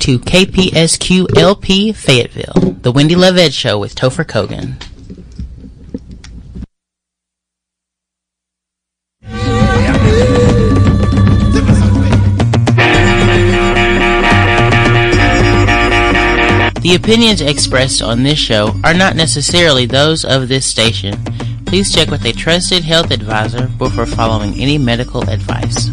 To KPSQ-LP Fayetteville, The Wendy LeVette Show with Topher Kogan. The opinions expressed on this show are not necessarily those of this station. Please check with a trusted health advisor before following any medical advice.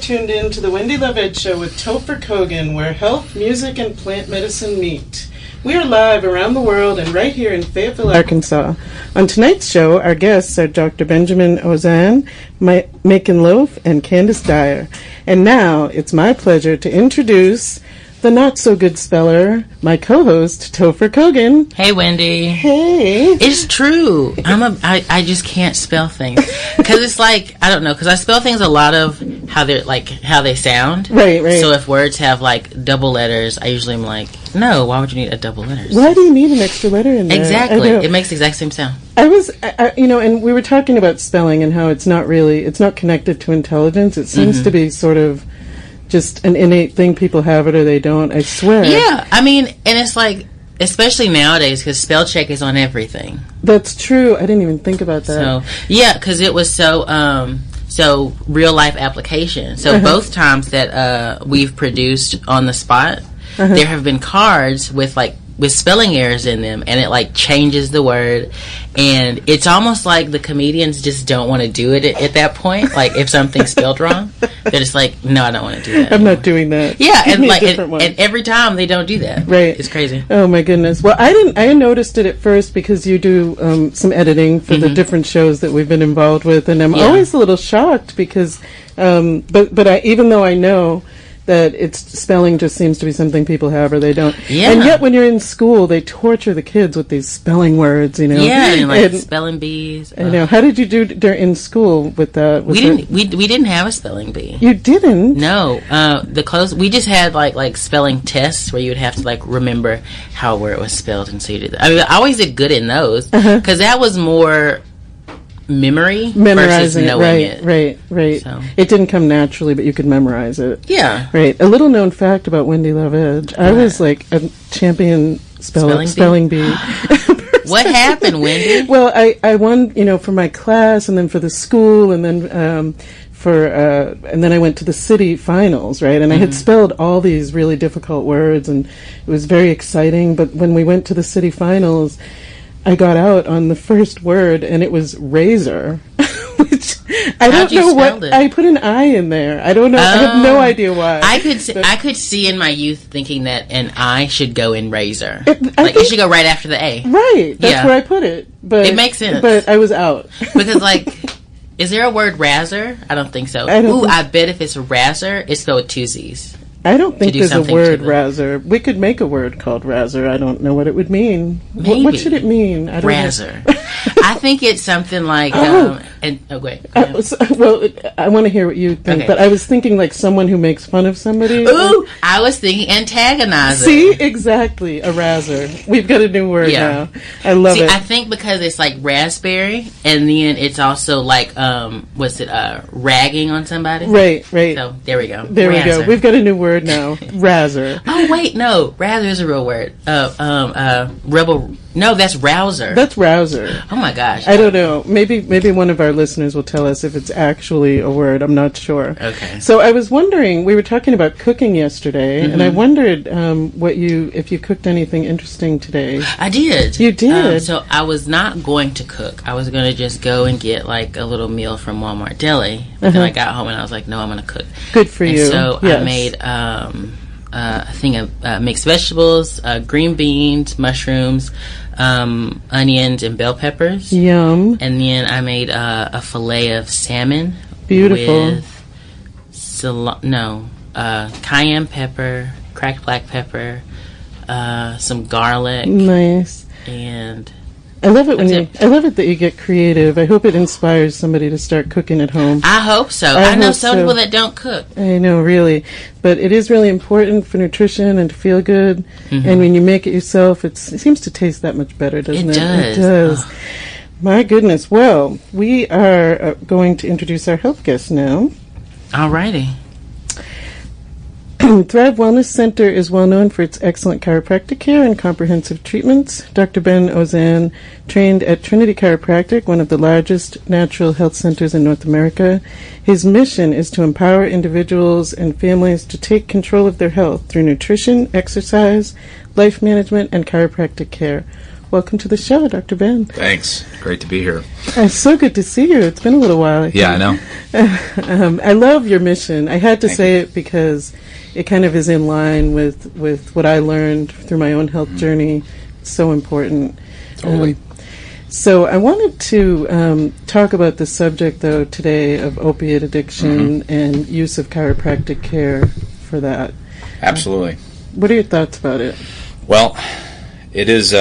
Tuned in to the Wendy LeVette Show with Topher Kogan, where health, music, and plant medicine meet. We are live around the world and right here in Fayetteville, Arkansas. On tonight's show, our guests are Dr. Benjamin Ozanne, Makin' Loaf, and Candis Dyer. And now, it's my pleasure to introduce the not-so-good speller, my co-host, Topher Kogan. Hey, Wendy. Hey. It's true. I just can't spell things. Because it's like, I don't know, because I spell things a lot of how they sound. Right. So if words have like double letters, I usually am like, no, why would you need a double letter? Why do you need an extra letter in there? Exactly. It makes the exact same sound. And we were talking about spelling and how it's not connected to intelligence. It seems to be sort of just an innate thing. People have it or they don't, I swear. Yeah, I mean, and it's like, especially nowadays, because spell check is on everything. That's true. I didn't even think about that. So, yeah, because it was so real life application. So both times that we've produced on the spot, there have been cards with spelling errors in them, and it like changes the word, and it's almost like the comedians just don't want to do it at that point. Like if something's spelled wrong, they're just like, no, I don't want to do that. I'm not doing that. Yeah, and every time they don't do that. Right, it's crazy. Oh my goodness. Well, I noticed it at first because you do some editing for the different shows that we've been involved with, and I'm always a little shocked because, but even though I know that it's spelling just seems to be something people have or they don't. Yeah. And yet when you're in school, they torture the kids with these spelling words, you know. Yeah, and spelling bees. I know. How did you do in school with that? We didn't have a spelling bee. You didn't? No. We just had like spelling tests where you would have to like remember how word was spelled, and so you did that. I mean, I always did good in those because that was more memorizing versus knowing it. Right. So. It didn't come naturally, but you could memorize it. Yeah. Right. A little known fact about Wendy LeVette. I was like a champion spelling bee. What happened, Wendy? Well, I won, for my class and then for the school and then and then I went to the city finals, right? And I had spelled all these really difficult words and it was very exciting. But when we went to the city finals, I got out on the first word, and it was razor, which I don't know what it. I put an I in there. I don't know. I have no idea why. I could see in my youth thinking that an I should go in razor. It should go right after the A. Right. That's where I put it. But it makes sense. But I was out because is there a word razor? I don't think so. I bet if it's razor, it's go with two Z's. I don't think there's a word razor. We could make a word called razor. I don't know what it would mean. Maybe. What should it mean? Razor. I think it's something like... I want to hear what you think, but I was thinking like someone who makes fun of somebody. Ooh, I was thinking antagonizer. See, exactly, a razor. We've got a new word now. I love it. I think because it's like raspberry, and then it's also like, ragging on somebody? Right. So, there we go. There we go. We've got a new word now. Razor. Oh wait, no, razor is a real word. Rebel. No, that's rouser. That's rouser. Oh my gosh. I don't know. Maybe one of our listeners will tell us if it's actually a word. I'm not sure. Okay. So I was wondering. We were talking about cooking yesterday, and I wondered if you cooked anything interesting today. I did. You did. So I was not going to cook. I was going to just go and get like a little meal from Walmart Deli. But then I got home and I was like, no, I'm going to cook. Good for you. So I made a thing of mixed vegetables, green beans, mushrooms, onions, and bell peppers. Yum. And then I made a fillet of salmon. Beautiful. With cayenne pepper, cracked black pepper, some garlic. Nice. And I love it when you, I love it that you get creative. I hope it inspires somebody to start cooking at home. I hope so. I know some people that don't cook. I know, really. But it is really important for nutrition and to feel good. Mm-hmm. And when you make it yourself, it's, it seems to taste that much better, doesn't it? It does. It does. Oh. My goodness. Well, we are going to introduce our health guest now. All righty. Thrive Wellness Center is well known for its excellent chiropractic care and comprehensive treatments. Dr. Ben Ozanne trained at Trinity Chiropractic, one of the largest natural health centers in North America. His mission is to empower individuals and families to take control of their health through nutrition, exercise, life management, and chiropractic care. Welcome to the show, Dr. Ben. Thanks. Great to be here. It's so good to see you. It's been a little while. I know. I love your mission. I had to say it because it kind of is in line with what I learned through my own health journey. It's so important. Totally. So I wanted to talk about the subject, though, today of opiate addiction and use of chiropractic care for that. Absolutely. What are your thoughts about it? Well, it is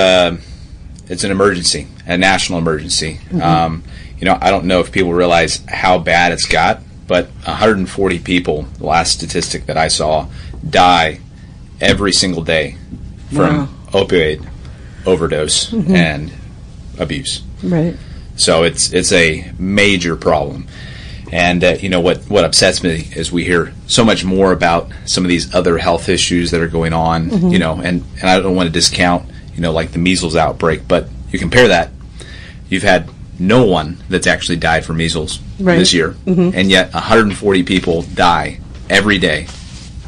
it's an emergency, a national emergency. You know, I don't know if people realize how bad it's got, but 140 people, the last statistic that I saw, die every single day from opioid overdose and abuse. Right. So it's a major problem. And, you know, what upsets me is we hear so much more about some of these other health issues that are going on, you know, and I don't want to discount, you know, like the measles outbreak, but you compare that, you've had no one that's actually died from measles this year, and yet 140 people die every day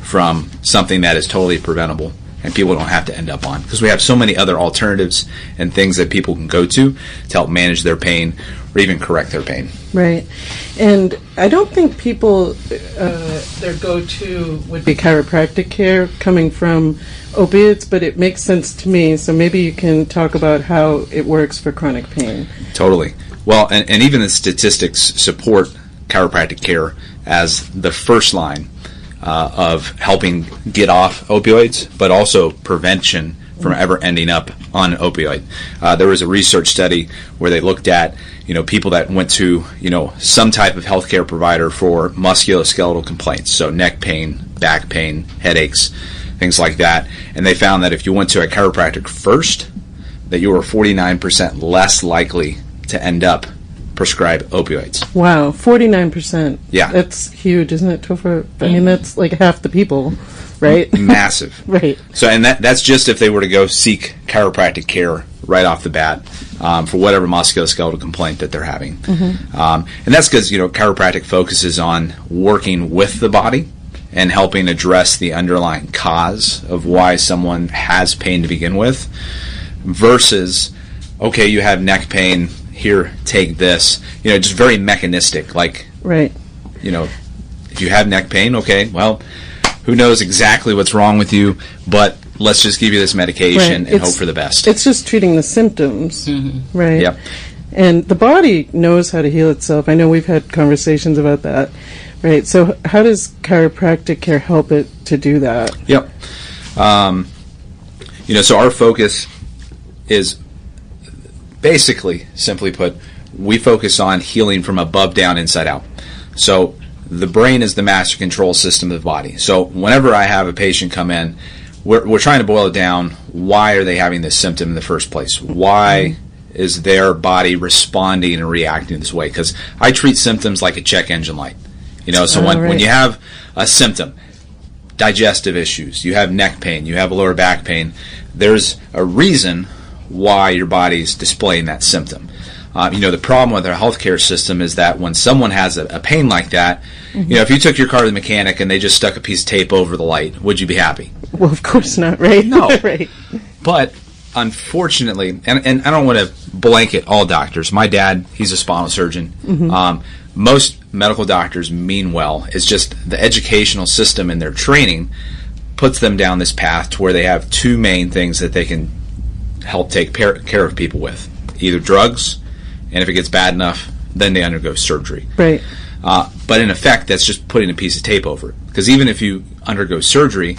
from something that is totally preventable and people don't have to end up on, because we have so many other alternatives and things that people can go to help manage their pain or even correct their pain. Right. And I don't think people, their go-to would be chiropractic care coming from opiates, but it makes sense to me. So maybe you can talk about how it works for chronic pain. Totally. Well, and even the statistics support chiropractic care as the first line of helping get off opioids, but also prevention from ever ending up on an opioid. There was a research study where they looked at, you know, people that went to, you know, some type of healthcare provider for musculoskeletal complaints, so neck pain, back pain, headaches, things like that. And they found that if you went to a chiropractor first, that you were 49% less likely to end up prescribed opioids. Wow, 49%. Yeah. That's huge, isn't it, Topher? I mean, that's like half the people. Right. Massive. Right. So, and that's just if they were to go seek chiropractic care right off the bat for whatever musculoskeletal complaint that they're having. And that's because, you know, chiropractic focuses on working with the body and helping address the underlying cause of why someone has pain to begin with, versus, okay, you have neck pain, here, take this. You know, just very mechanistic. Like, you know, if you have neck pain, okay, well, who knows exactly what's wrong with you, but let's just give you this medication and hope for the best. It's just treating the symptoms, right? Yep. And the body knows how to heal itself. I know we've had conversations about that, right? So how does chiropractic care help it to do that? You know, so our focus is basically, simply put, we focus on healing from above down, inside out. So the brain is the master control system of the body. So whenever I have a patient come in, we're trying to boil it down. Why are they having this symptom in the first place? Why is their body responding and reacting this way? Because I treat symptoms like a check engine light. You know, so when you have a symptom, digestive issues, you have neck pain, you have lower back pain, there's a reason why your body's displaying that symptom. You know, the problem with our healthcare system is that when someone has a pain like that, you know, if you took your car to the mechanic and they just stuck a piece of tape over the light, would you be happy? Well, of course not, right? No. But unfortunately, and I don't want to blanket all doctors. My dad, he's a spinal surgeon. Most medical doctors mean well. It's just the educational system and their training puts them down this path to where they have two main things that they can help take care of people with, either drugs, and if it gets bad enough, then they undergo surgery. Right. But in effect, that's just putting a piece of tape over it. Because even if you undergo surgery,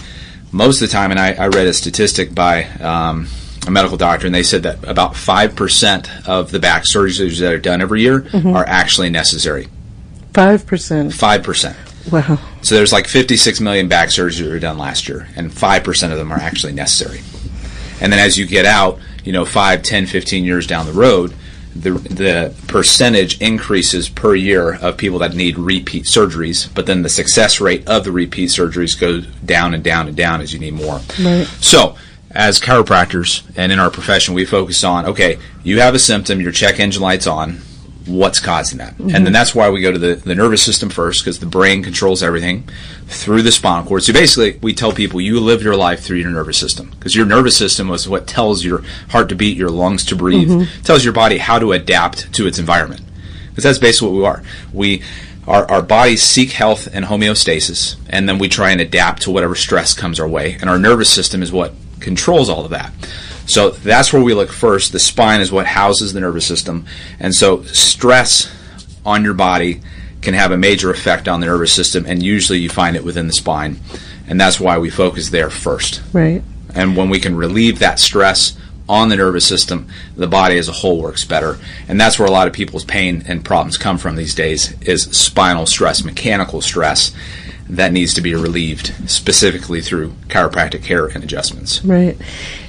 most of the time, and I read a statistic by a medical doctor, and they said that about 5% of the back surgeries that are done every year are actually necessary. 5%? 5%. Wow. So there's like 56 million back surgeries that were done last year, and 5% of them are actually necessary. And then as you get out, you know, 5, 10, 15 years down the road, the percentage increases per year of people that need repeat surgeries, but then the success rate of the repeat surgeries goes down and down and down as you need more. Right. So as chiropractors and in our profession, we focus on, okay, you have a symptom, your check engine light's on, what's causing that? And then that's why we go to the nervous system first, because the brain controls everything through the spinal cord. So basically, we tell people you live your life through your nervous system, because your nervous system is what tells your heart to beat, your lungs to breathe, tells your body how to adapt to its environment, because that's basically what we are. Our bodies seek health and homeostasis, and then we try and adapt to whatever stress comes our way, and our nervous system is what controls all of that. So that's where we look first. The spine is what houses the nervous system. And so stress on your body can have a major effect on the nervous system, and usually you find it within the spine. And that's why we focus there first. Right. And when we can relieve that stress on the nervous system, the body as a whole works better. And that's where a lot of people's pain and problems come from these days, is spinal stress, mechanical stress that needs to be relieved specifically through chiropractic care and adjustments. Right.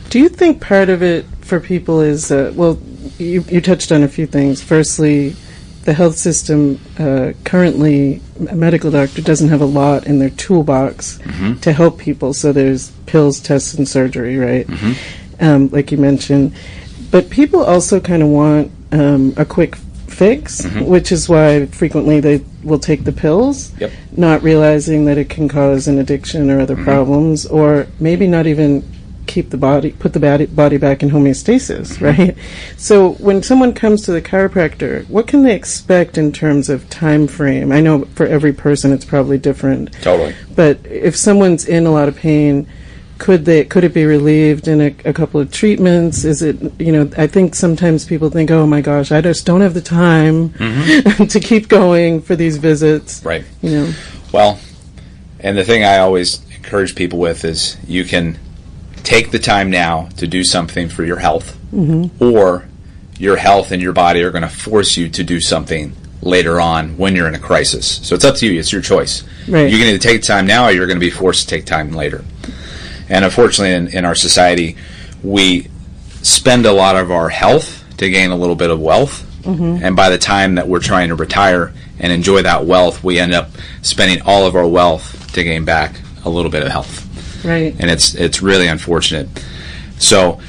Do you think part of it for people is, well, you touched on a few things. Firstly, the health system, currently, a medical doctor doesn't have a lot in their toolbox to help people. So there's pills, tests, and surgery, right? Like you mentioned. But people also kind of want a quick fix, which is why frequently they will take the pills, not realizing that it can cause an addiction or other problems, or maybe not even keep the body, put the body back in homeostasis, right? So when someone comes to the chiropractor, what can they expect in terms of time frame? I know for every person it's probably different. Totally. But if someone's in a lot of pain, could it be relieved in a couple of treatments? Is it, you know, I think sometimes people think, oh my gosh, I just don't have the time to keep going for these visits. Right. You know. Well, and the thing I always encourage people with is you can take the time now to do something for your health, or your health and your body are going to force you to do something later on when you're in a crisis. So it's up to you. It's your choice. Right. You're going to take time now, or you're going to be forced to take time later. And unfortunately, in our society, we spend a lot of our health to gain a little bit of wealth. And by the time that we're trying to retire and enjoy that wealth, we end up spending all of our wealth to gain back a little bit of health. Right. And it's really unfortunate. So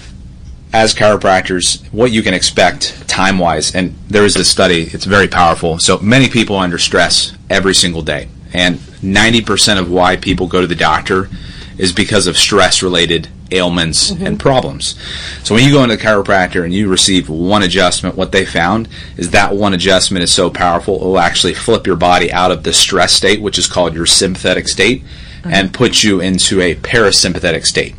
as chiropractors, what you can expect time-wise, and there is this study, it's very powerful. So many people are under stress every single day. And 90% of why people go to the doctor is because of stress-related ailments and problems. So when you go into the chiropractor and you receive one adjustment, what they found is that one adjustment is so powerful, it will actually flip your body out of the stress state, which is called your sympathetic state, and put you into a parasympathetic state.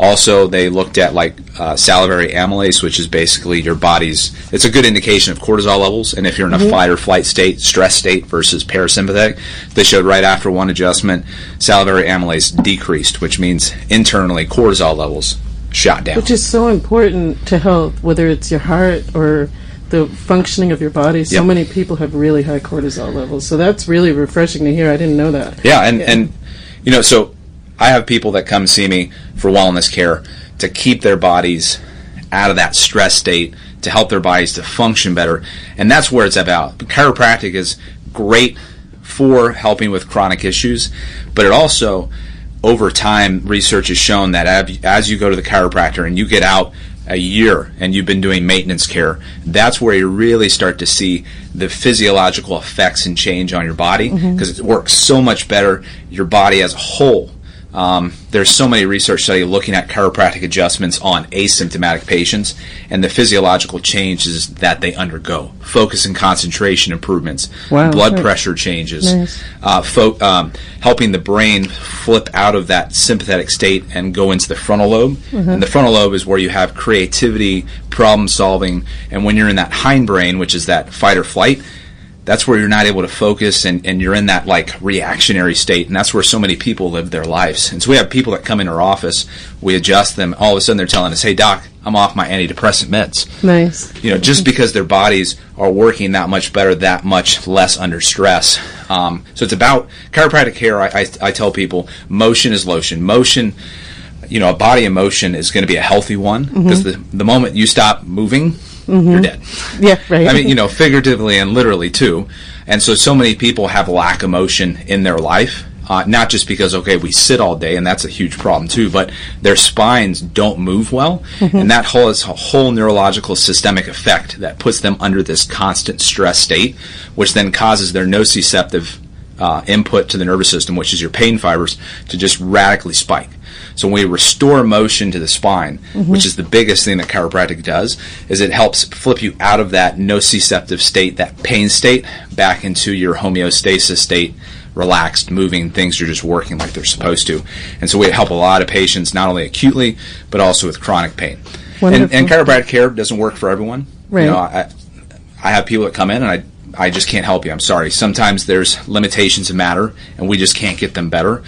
Also, they looked at like salivary amylase, which is basically your body's, it's a good indication of cortisol levels, and if you're in a fight or flight state, stress state versus parasympathetic, they showed right after one adjustment, salivary amylase decreased, which means internally cortisol levels shot down. Which is so important to health, whether it's your heart or the functioning of your body. So many people have really high cortisol levels, so that's really refreshing to hear. I didn't know that. And you know, so I have people that come see me for wellness care to keep their bodies out of that stress state, to help their bodies to function better. And that's where it's about. Chiropractic is great for helping with chronic issues, but it also, over time, research has shown that as you go to the chiropractor and you get out a year and you've been doing maintenance care, that's where you really start to see the physiological effects and change on your body, because it works so much better, your body as a whole. There's so many research studies looking at chiropractic adjustments on asymptomatic patients and the physiological changes that they undergo. Focus and concentration improvements, blood pressure changes, helping the brain flip out of that sympathetic state and go into the frontal lobe. And the frontal lobe is where you have creativity, problem solving, and when you're in that hindbrain, which is that fight or flight, that's where you're not able to focus, and you're in that like reactionary state, and that's where so many people live their lives. And so we have people that come in our office, we adjust them, all of a sudden they're telling us, hey doc, I'm off my antidepressant meds. Nice. You know, just because their bodies are working that much better, that much less under stress. So it's about chiropractic care. I tell people motion is lotion. Motion, you know, a body in motion is going to be a healthy one, because mm-hmm. the moment you stop moving, mm-hmm. you're dead. Yeah, right. I mean, you know, figuratively and literally too. And so many people have lack of motion in their life, not just because, okay, we sit all day, and that's a huge problem too, but their spines don't move well, mm-hmm. and that is a whole neurological systemic effect that puts them under this constant stress state, which then causes their nociceptive input to the nervous system, which is your pain fibers, to just radically spike. So when we restore motion to the spine, mm-hmm. which is the biggest thing that chiropractic does, is it helps flip you out of that nociceptive state, that pain state, back into your homeostasis state, relaxed, moving, things are just working like they're supposed to. And so we help a lot of patients, not only acutely, but also with chronic pain. And chiropractic care doesn't work for everyone. Right. You know, I have people that come in, and I just can't help you. I'm sorry. Sometimes there's limitations that matter, and we just can't get them better.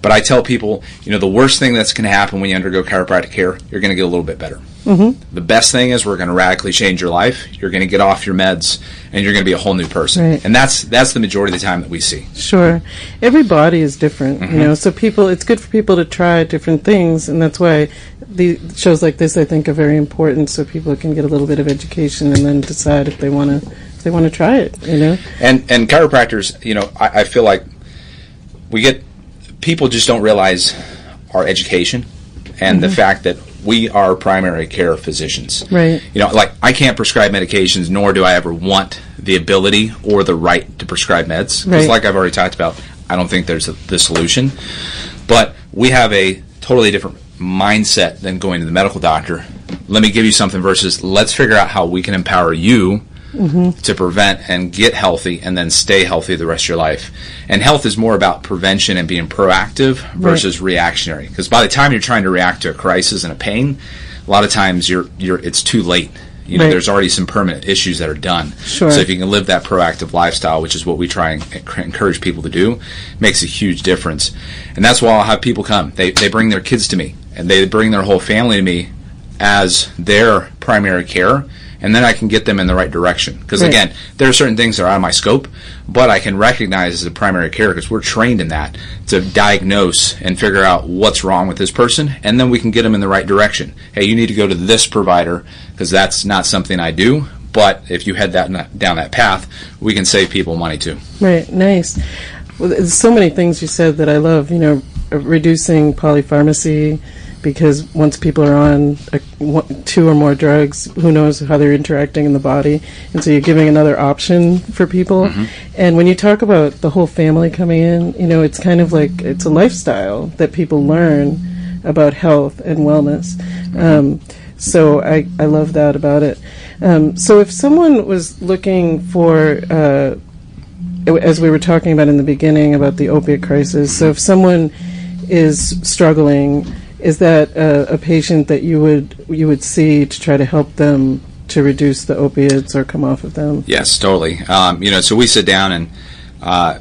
But I tell people, you know, the worst thing that's going to happen when you undergo chiropractic care, you're going to get a little bit better. Mm-hmm. The best thing is we're going to radically change your life. You're going to get off your meds, and you're going to be a whole new person. Right. And that's the majority of the time that we see. Sure. Every body is different, mm-hmm. you know, so it's good for people to try different things, and that's why the shows like this, I think, are very important, so people can get a little bit of education and then decide if they want to. They want to try it, you know. And chiropractors, you know, I feel like we get people just don't realize our education and mm-hmm. the fact that we are primary care physicians. Right. You know, like I can't prescribe medications, nor do I ever want the ability or the right to prescribe meds. Because like I've already talked about, I don't think there's the solution. But we have a totally different mindset than going to the medical doctor. Let me give you something versus let's figure out how we can empower you mm-hmm. to prevent and get healthy and then stay healthy the rest of your life. And health is more about prevention and being proactive versus reactionary. Because by the time you're trying to react to a crisis and a pain, a lot of times it's too late. You know, there's already some permanent issues that are done. Sure. So if you can live that proactive lifestyle, which is what we try and encourage people to do, it makes a huge difference. And that's why I'll have people come. They bring their kids to me, and they bring their whole family to me as their primary care. And then I can get them in the right direction. Because, again, there are certain things that are out of my scope, but I can recognize as a primary care, because we're trained in that, to diagnose and figure out what's wrong with this person, and then we can get them in the right direction. Hey, you need to go to this provider, because that's not something I do. But if you head down that path, we can save people money too. Right, nice. Well, there's so many things you said that I love, you know, reducing polypharmacy, because once people are on two or more drugs, who knows how they're interacting in the body. And so you're giving another option for people. Mm-hmm. And when you talk about the whole family coming in, you know, it's kind of like it's a lifestyle that people learn about health and wellness. Mm-hmm. So I love that about it. So if someone was looking for, as we were talking about in the beginning about the opiate crisis, so if someone is struggling, is that a patient that you would see to try to help them to reduce the opiates or come off of them? Yes, totally. You know, so we sit down and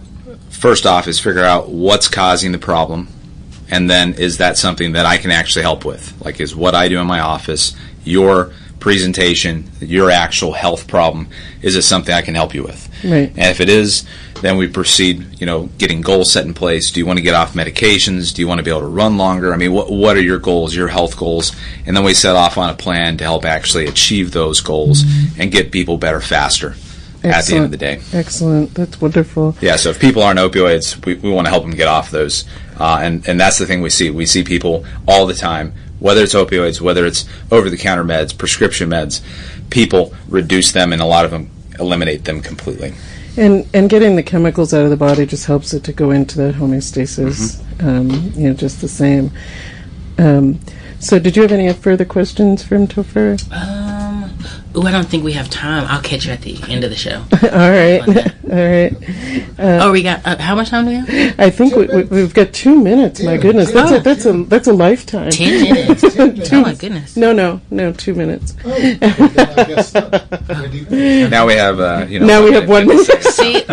first off is figure out what's causing the problem, and then is that something that I can actually help with? Like, is what I do in my office, your presentation, your actual health problem, is it something I can help you with? Right. And if it is, then we proceed, you know, getting goals set in place. Do you want to get off medications? Do you want to be able to run longer? I mean, what are your goals, your health goals? And then we set off on a plan to help actually achieve those goals mm-hmm. and get people better faster at the end of the day. Excellent. That's wonderful. Yeah, so if people aren't opioids, we want to help them get off those. And that's the thing we see. We see people all the time, whether it's opioids, whether it's over-the-counter meds, prescription meds, people reduce them, and a lot of them eliminate them completely. And getting the chemicals out of the body just helps it to go into that homeostasis, mm-hmm. You know, just the same. So did you have any further questions from Topher? Ooh, I don't think we have time. I'll catch you at the end of the show. All right. We got how much time do we have? I think we've got 2 minutes. My goodness, that's a lifetime. 10 minutes. 10 minutes. Oh my goodness. No, 2 minutes. Oh, I guess now we have we have 1 minute. See,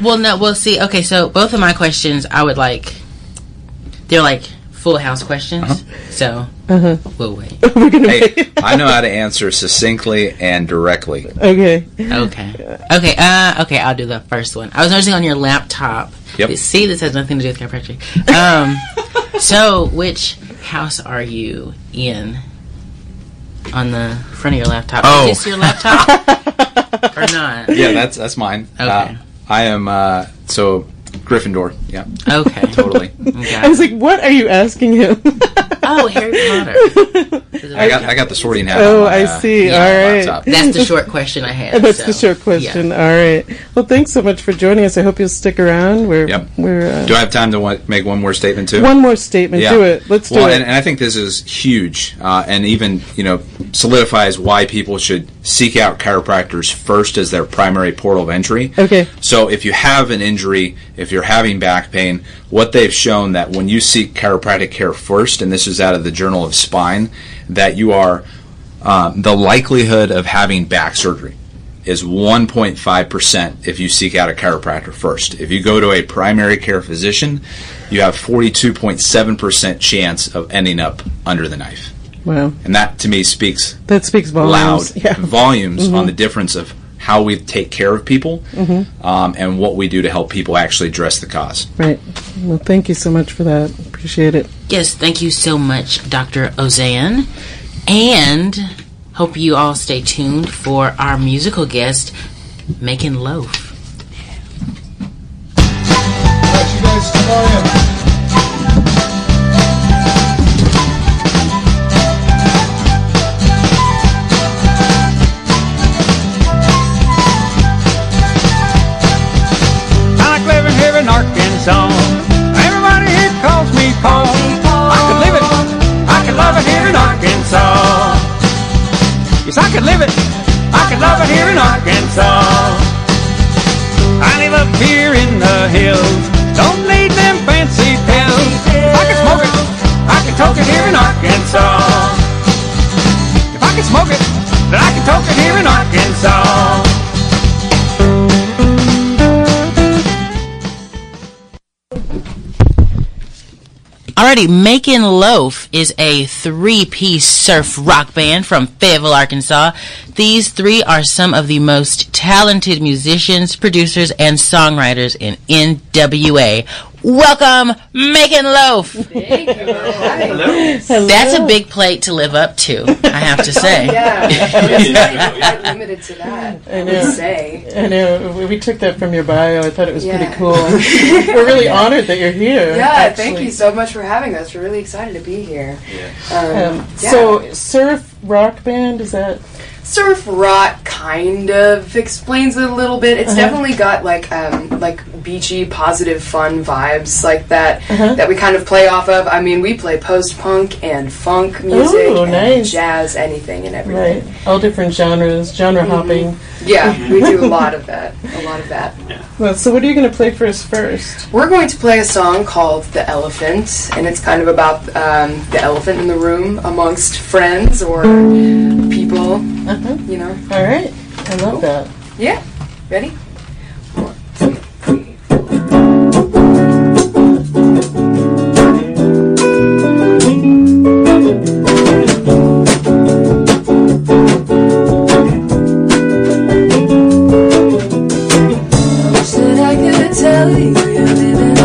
we'll see. Okay, so both of my questions, I would like. They're like Full House questions, so we'll wait. Hey, I know how to answer succinctly and directly. Okay, I'll do the first one. I was noticing on your laptop. Yep. See, this has nothing to do with chiropractic. So, which house are you in on the front of your laptop? Oh. Is this your laptop or not? Yeah, that's mine. Okay. I am, Gryffindor, yeah. Okay. Totally. Okay. I was like, what are you asking him? Harry Potter. I got the sorting hat. Oh, I see. All right. Laptop. That's the short question I had. The short question. Yeah. All right. Well, thanks so much for joining us. I hope you'll stick around. Do I have time to make one more statement, too? One more statement. Yeah. Do it. Let's do it. And I think this is huge and even, solidifies why people should seek out chiropractors first as their primary portal of entry. Okay. So if you have an injury, if you're having back pain, what they've shown that when you seek chiropractic care first, and this is out of the Journal of Spine, that you are the likelihood of having back surgery is 1.5% if you seek out a chiropractor first. If you go to a primary care physician, you have 42.7% chance of ending up under the knife. Wow. And that to me speaks volumes. On the difference of how we take care of people and what we do to help people actually address the cause. Right. Well, thank you so much for that. Appreciate it. Yes, thank you so much, Dr. Ozanne. And hope you all stay tuned for our musical guest, Makin' Loaf. Yeah. Arkansas. Everybody here calls me Paul. I could live it, I could love it here in Arkansas. Yes, I could live it, I could love it here in Arkansas. I live up here in the hills, don't need them fancy pills. I could smoke it, I could toke it here in Arkansas. If I could smoke it, then I could toke it here in Arkansas. Alrighty, Makin' Loaf is a three-piece surf rock band from Fayetteville, Arkansas. These three are some of the most talented musicians, producers, and songwriters in NWA. Welcome, Makin' Loaf. Thank you. Hello. That's a big plate to live up to, I have to say. We're limited to that. I know. We took that from your bio. I thought it was pretty cool. We're really honored that you're here. Yeah, actually. Thank you so much for having us. We're really excited to be here. Yeah. So, surf rock band, is that? Surf rock kind of explains it a little bit. It's definitely got like beachy, positive, fun vibes like that that we kind of play off of. I mean, we play post-punk and funk music and jazz, anything and everything. Right. All different genres, genre hopping. Yeah, we do a lot of that. Yeah. Well, so what are you going to play for us first? We're going to play a song called The Elephant, and it's kind of about the elephant in the room amongst friends or people. All right. I love that. Yeah. Ready? One, two, three, four. I wish that I could tell you you're living a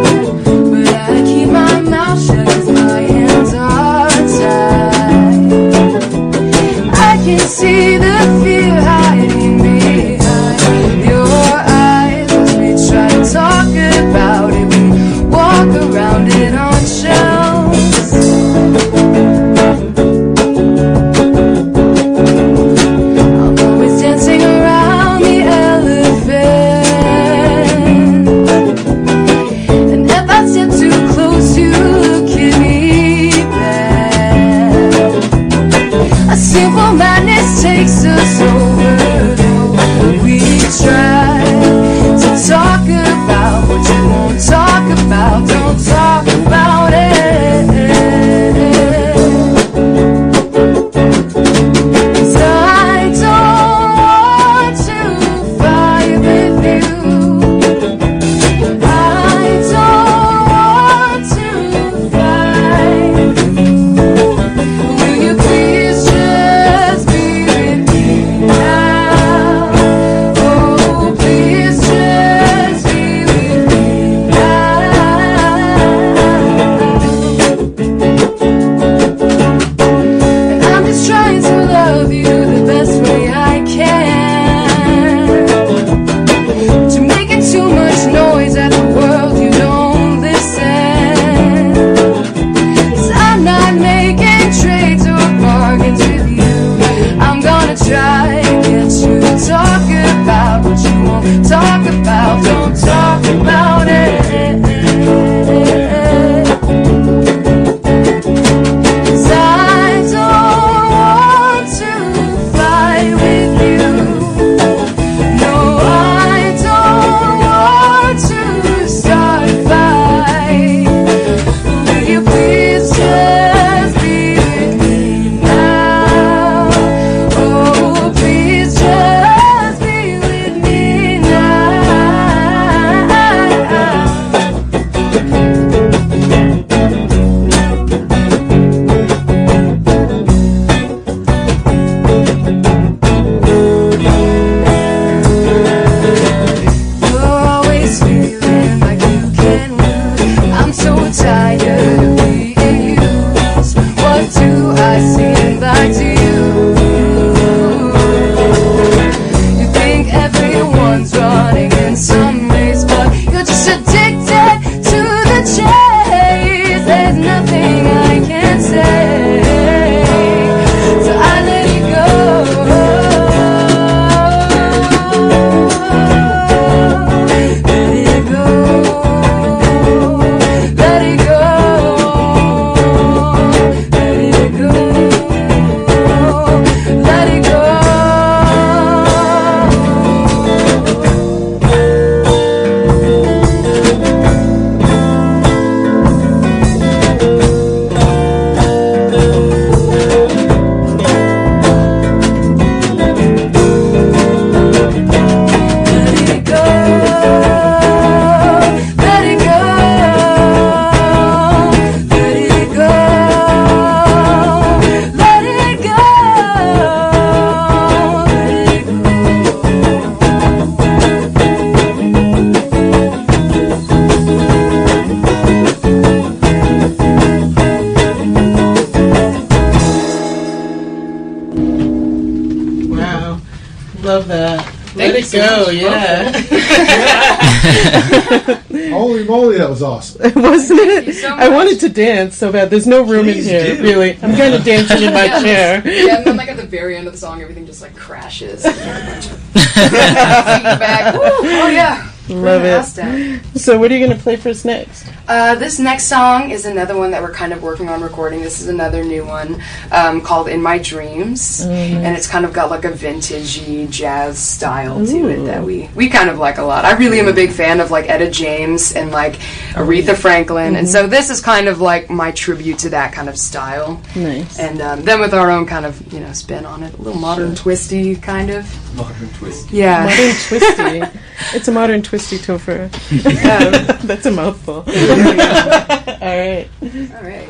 lie, but I keep my mouth shut 'cause my hands are tied. See the fear. Go, yeah. Holy moly, that was awesome. Wasn't it? So I wanted to dance so bad. There's no room in here, really. I'm kind of dancing in my chair. Yeah, and then like at the very end of the song, everything just like crashes. And back. Woo, oh, yeah. Love it. So what are you going to play for us next? This next song is another one that we're kind of working on recording. This is another new one called In My Dreams. Oh, nice. And it's kind of got like a vintagey jazz style to it that we kind of like a lot. I really am a big fan of like Etta James and like Aretha Franklin. Mm-hmm. And so this is kind of like my tribute to that kind of style. Nice. And then with our own kind of, you know, spin on it. A little modern twisty kind of. Modern twisty. Yeah. Modern twisty. It's a modern twisty Topher. Yeah. That's a mouthful. Alright. Alright.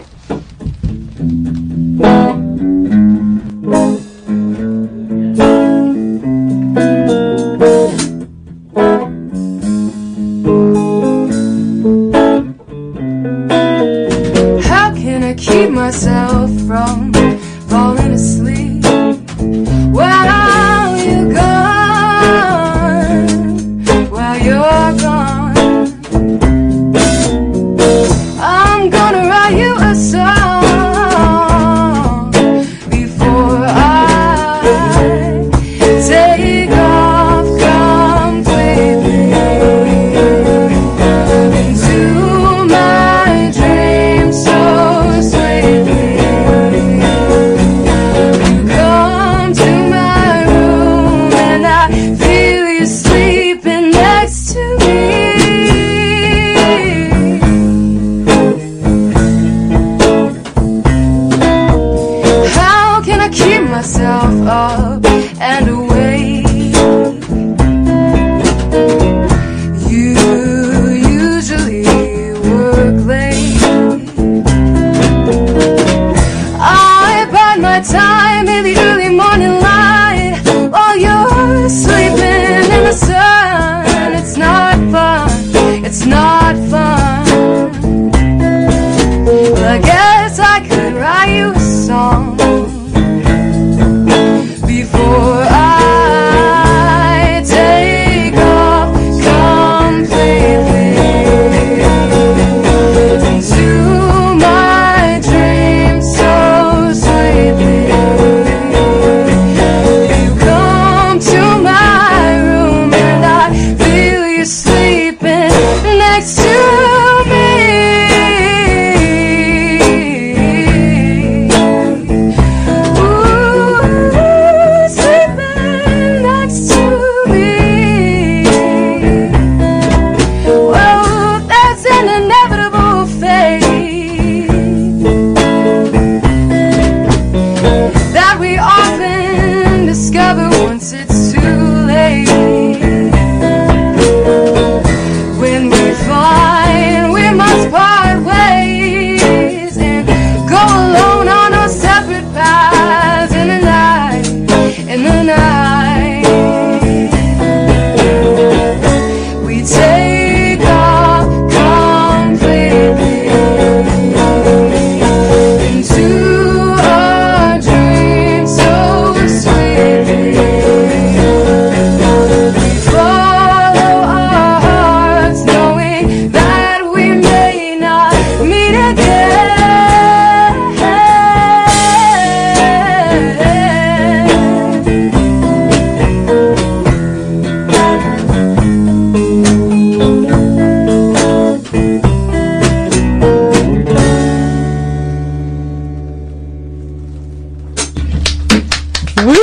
Woo.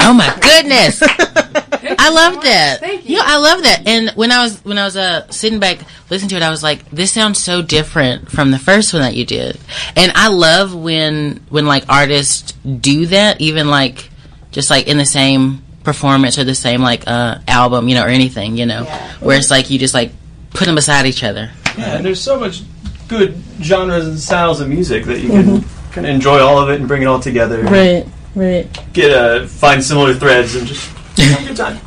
Oh my goodness. I loved it. Thank you. You know, I love that. And when I was sitting back listening to it, I was like, this sounds so different from the first one that you did. And I love when like artists do that, even like just like in the same performance or the same like album, you know, or anything, you know, yeah, where it's like you just like put them beside each other. Yeah, and there's so much good genres and styles of music that you can kind of enjoy all of it and bring it all together. Right, right. Get find similar threads and just have a good time.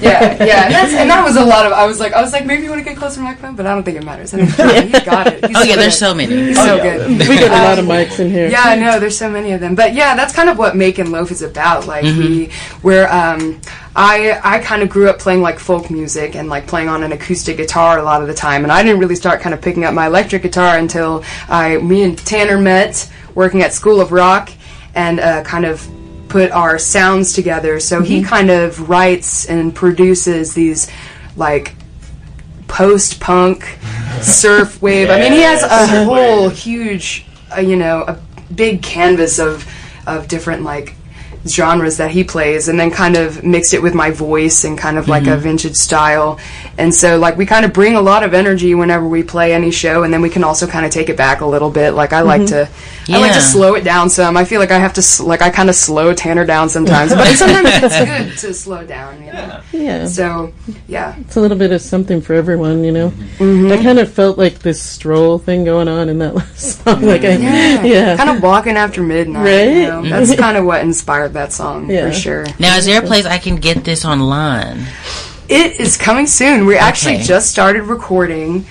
Yeah. And that was a lot of. I was like, maybe you want to get closer to the microphone, but I don't think it matters. I mean, he got it. He's there's so many. He's so good. We got a lot of mics in here. Yeah, I know. There's so many of them. But yeah, that's kind of what Makin' Loaf is about. Like I kind of grew up playing like folk music and like playing on an acoustic guitar a lot of the time, and I didn't really start kind of picking up my electric guitar until me and Tanner met working at School of Rock, and kind of put our sounds together. So he kind of writes and produces these like post-punk surf wave. I mean, he has a whole huge, a big canvas of different like genres that he plays, and then kind of mixed it with my voice and kind of like a vintage style. And so like we kind of bring a lot of energy whenever we play any show, and then we can also kind of take it back a little bit. Like I like to slow it down some. I feel like I have to I kind of slow Tanner down sometimes, but sometimes it's good to slow down, you know. Yeah. So yeah, it's a little bit of something for everyone, you know. Mm-hmm. I kind of felt like this stroll thing going on in that last song. Like kind of walking after midnight. Right. You know? That's kind of what inspired that song for sure. Now, is there a place I can get this online? It is coming soon. We actually just started recording.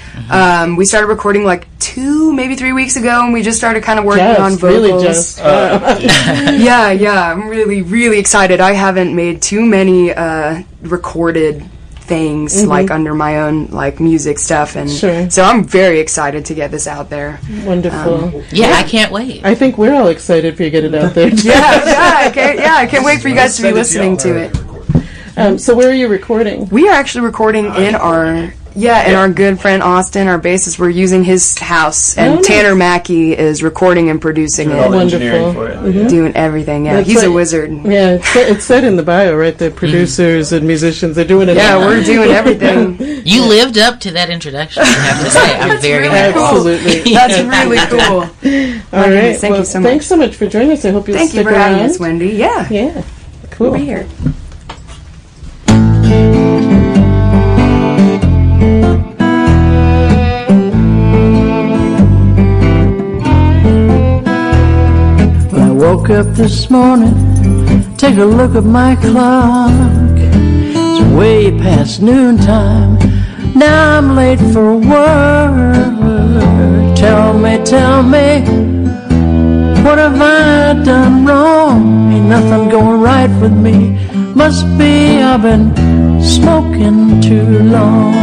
We started recording like 2, maybe 3 weeks ago, and we just started kind of working on vocals. Really just. Yeah. I'm really, really excited. I haven't made too many recorded things like under my own like music stuff, and so I'm very excited to get this out there. Wonderful. I can't wait. I think we're all excited for you to get it out there. I can't wait for you guys to be listening to it. So where are you recording? We are actually recording in our our good friend Austin, our bassist. We're using his house, and Tanner Mackey is recording and producing it. Wonderful, for it. Doing everything. Yeah, that's he's a wizard. Yeah, it's said in the bio, right? The producers and musicians—they're doing it. Yeah, we're doing everything. You lived up to that introduction, I have to say. I'm very happy. Cool. Absolutely, that's really cool. All right, thank you so much. Thanks so much for joining us. I hope you'll stick around. Thank you for having us, Wendy. Yeah, cool. We'll be here. Woke up this morning, take a look at my clock. It's way past noontime. Now I'm late for work. Tell me, what have I done wrong? Ain't nothing going right with me. Must be I've been smoking too long.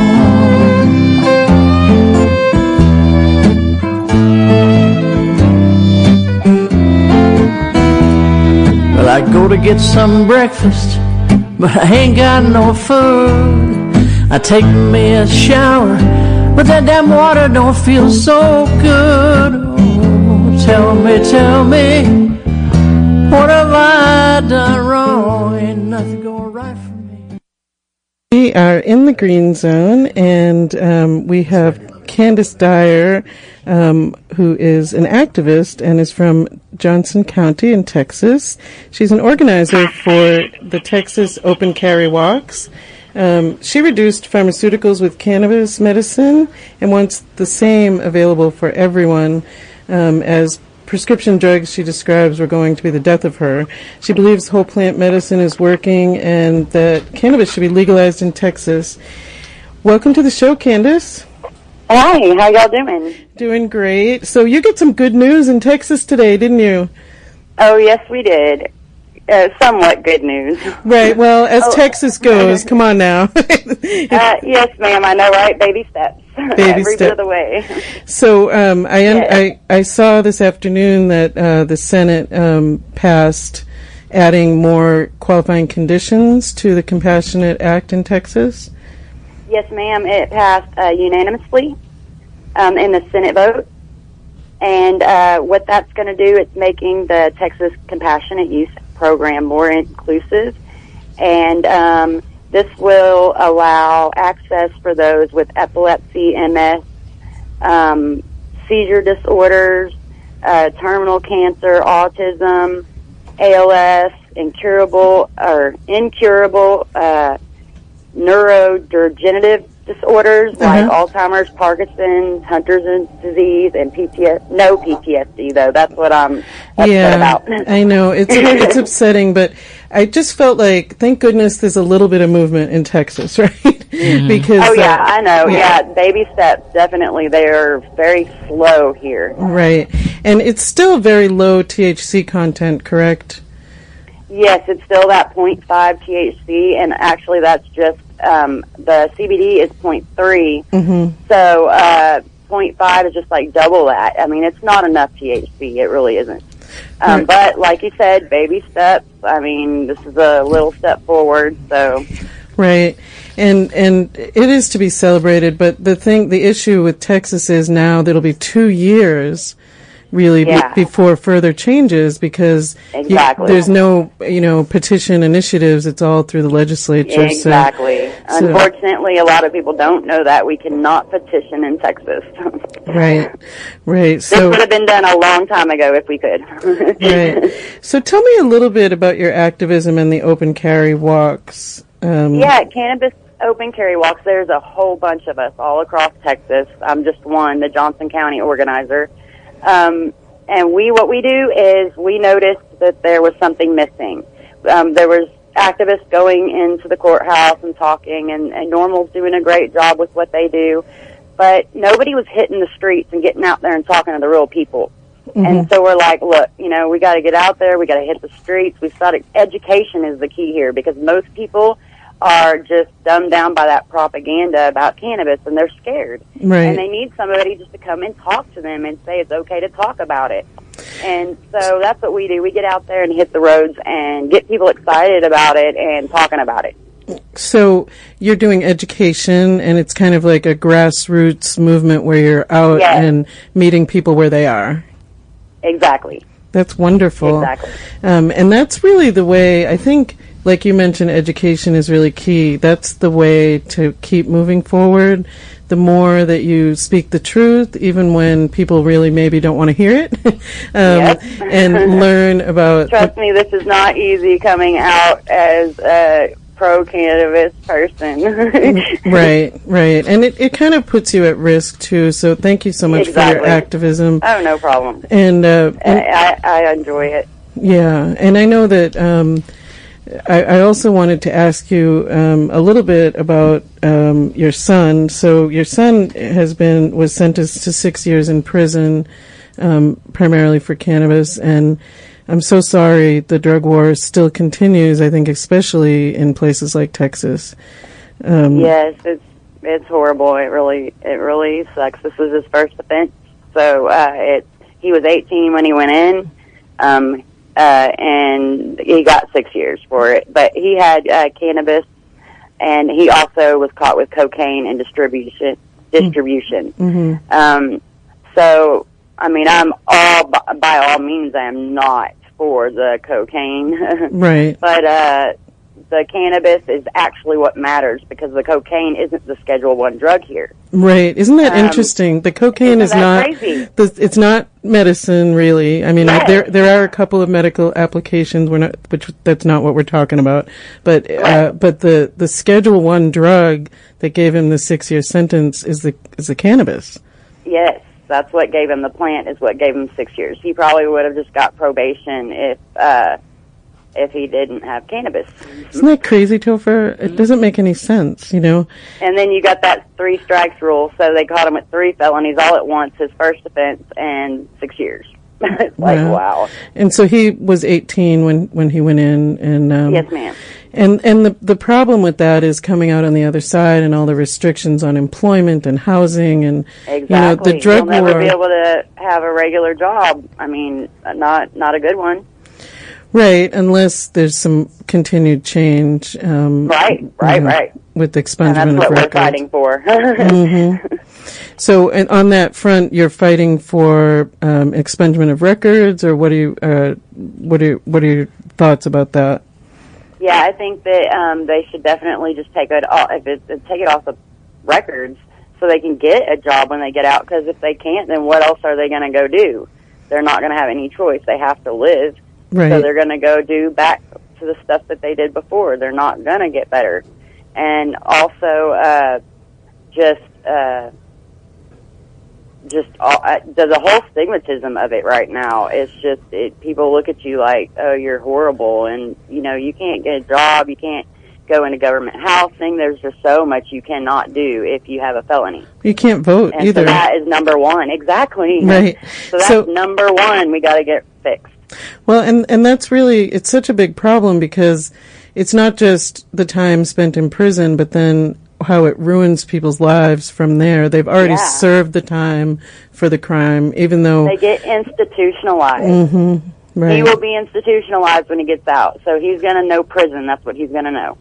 I go to get some breakfast, but I ain't got no food. I take me a shower, but that damn water don't feel so good. Oh, tell me, what have I done wrong? Ain't nothing going right for me. We are in the green zone, and we have Candis Dyer, who is an activist and is from Johnson County in Texas. She's an organizer for the Texas Open Carry Walks. She reduced pharmaceuticals with cannabis medicine and wants the same available for everyone, as prescription drugs she describes were going to be the death of her. She believes whole plant medicine is working and that cannabis should be legalized in Texas. Welcome to the show, Candis. Hi, how y'all doing? Doing great. So you get some good news in Texas today, didn't you? Oh, yes, we did. Somewhat good news. Right, well, as Texas goes, come on now. Yes, ma'am, I know, right? Baby steps. Every step of the way. So I saw this afternoon that the Senate passed adding more qualifying conditions to the Compassionate Act in Texas. Yes, ma'am. It passed unanimously in the Senate vote. And what that's going to do, it's making the Texas Compassionate Use program more inclusive, and this will allow access for those with epilepsy, MS, seizure disorders, terminal cancer, autism, ALS, incurable neurodegenerative disorders like Alzheimer's, Parkinson's, Huntington's disease, and PTSD. No PTSD, though. That's what I'm upset about. I know. It's upsetting, but I just felt like, thank goodness there's a little bit of movement in Texas, right? Mm-hmm. Because I know. Yeah, baby steps, definitely. They are very slow here. Right. And it's still very low THC content, correct? Yes, it's still that 0.5 THC, and actually that's just the CBD is 0.3, so 0.5 is just like double that. I mean, it's not enough THC. It really isn't. Right. But like you said, baby steps. I mean, this is a little step forward. So right, and it is to be celebrated. But the issue with Texas is now that'll be 2 years. Really, before further changes, because there's no, petition initiatives. It's all through the legislature. Exactly. So, unfortunately, a lot of people don't know that we cannot petition in Texas. Right. This would have been done a long time ago if we could. Right. So, tell me a little bit about your activism and the open carry walks. Cannabis Open Carry Walks. There's a whole bunch of us all across Texas. I'm just one, the Johnson County organizer. And what we do is we noticed that there was something missing. There was activists going into the courthouse and talking, and normals doing a great job with what they do, but nobody was hitting the streets and getting out there and talking to the real people. Mm-hmm. And so we're like, look, we got to get out there. We got to hit the streets. We started, education is the key here, because most people are just dumbed down by that propaganda about cannabis, and they're scared. Right. And they need somebody just to come and talk to them and say it's okay to talk about it. And so that's what we do. We get out there and hit the roads and get people excited about it and talking about it. So you're doing education, and it's kind of like a grassroots movement where you're out and meeting people where they are. Exactly. That's wonderful. Exactly. And that's really the way, I think, like you mentioned, education is really key. That's the way to keep moving forward. The more that you speak the truth, even when people really maybe don't want to hear it, and learn about... Trust me, this is not easy coming out as a pro-cannabis person. Right. And it kind of puts you at risk, too. So thank you so much for your activism. Oh, no problem. And I enjoy it. Yeah. And I know that... I also wanted to ask you a little bit about your son. So your son was sentenced to 6 years in prison, primarily for cannabis, and I'm so sorry the drug war still continues, I think, especially in places like Texas. Yes, it's horrible. It really sucks. This was his first offense. So he was 18 when he went in. And he got 6 years for it. But he had cannabis, and he also was caught with cocaine and distribution. Mm-hmm. So, I mean, by all means, I am not for the cocaine. Right. But the cannabis is actually what matters, because the cocaine isn't the Schedule I drug here. Right. Isn't that interesting? The cocaine is not crazy. It's not medicine, really. I mean, there are a couple of medical applications. That's not what we're talking about. But but the Schedule I drug that gave him the 6 year sentence is the cannabis. Yes, that's what gave him the plant. Is what gave him 6 years. He probably would have just got probation if he didn't have cannabis. Isn't that crazy, Topher? It doesn't make any sense, And then you got that 3 strikes rule, so they caught him with 3 felonies all at once, his first offense, and 6 years. It's like, wow. And so he was 18 when he went in. And yes, ma'am. And the problem with that is coming out on the other side and all the restrictions on employment and housing and the drug war. He'll never be able to have a regular job. I mean, not a good one. Right, unless there's some continued change. Right. With the expungement of records. And that's what we're fighting for. Mm-hmm. So, and on that front, you're fighting for expungement of records, or what are you thoughts about that? Yeah, I think that they should definitely just take it off, take it off the records so they can get a job when they get out, because if they can't, then what else are they going to go do? They're not going to have any choice. They have to live. Right. So they're going to go do back to the stuff that they did before. They're not going to get better. And also the whole stigmatism of it right now. It's just people look at you like, oh, you're horrible, and you know you can't get a job, you can't go into government housing. There's just so much you cannot do if you have a felony. You can't vote either. So that is number one, exactly. Right. So that's number one. We got to get fixed. Well, and that's really, it's such a big problem, because it's not just the time spent in prison, but then how it ruins people's lives from there. They've already served the time for the crime, even though they get institutionalized. Mm-hmm. Right. He will be institutionalized when he gets out, so he's going to know prison. That's what he's going to know.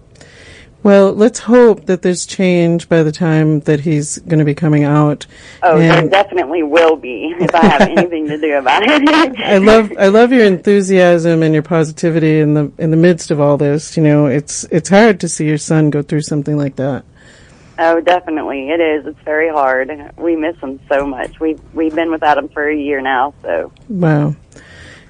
Well, let's hope that there's change by the time that he's going to be coming out. Oh, there definitely will be, if I have anything to do about it. I love your enthusiasm and your positivity in the midst of all this. You know, it's hard to see your son go through something like that. Oh, definitely. It is. It's very hard. We miss him so much. We've been without him for a year now, so. Wow.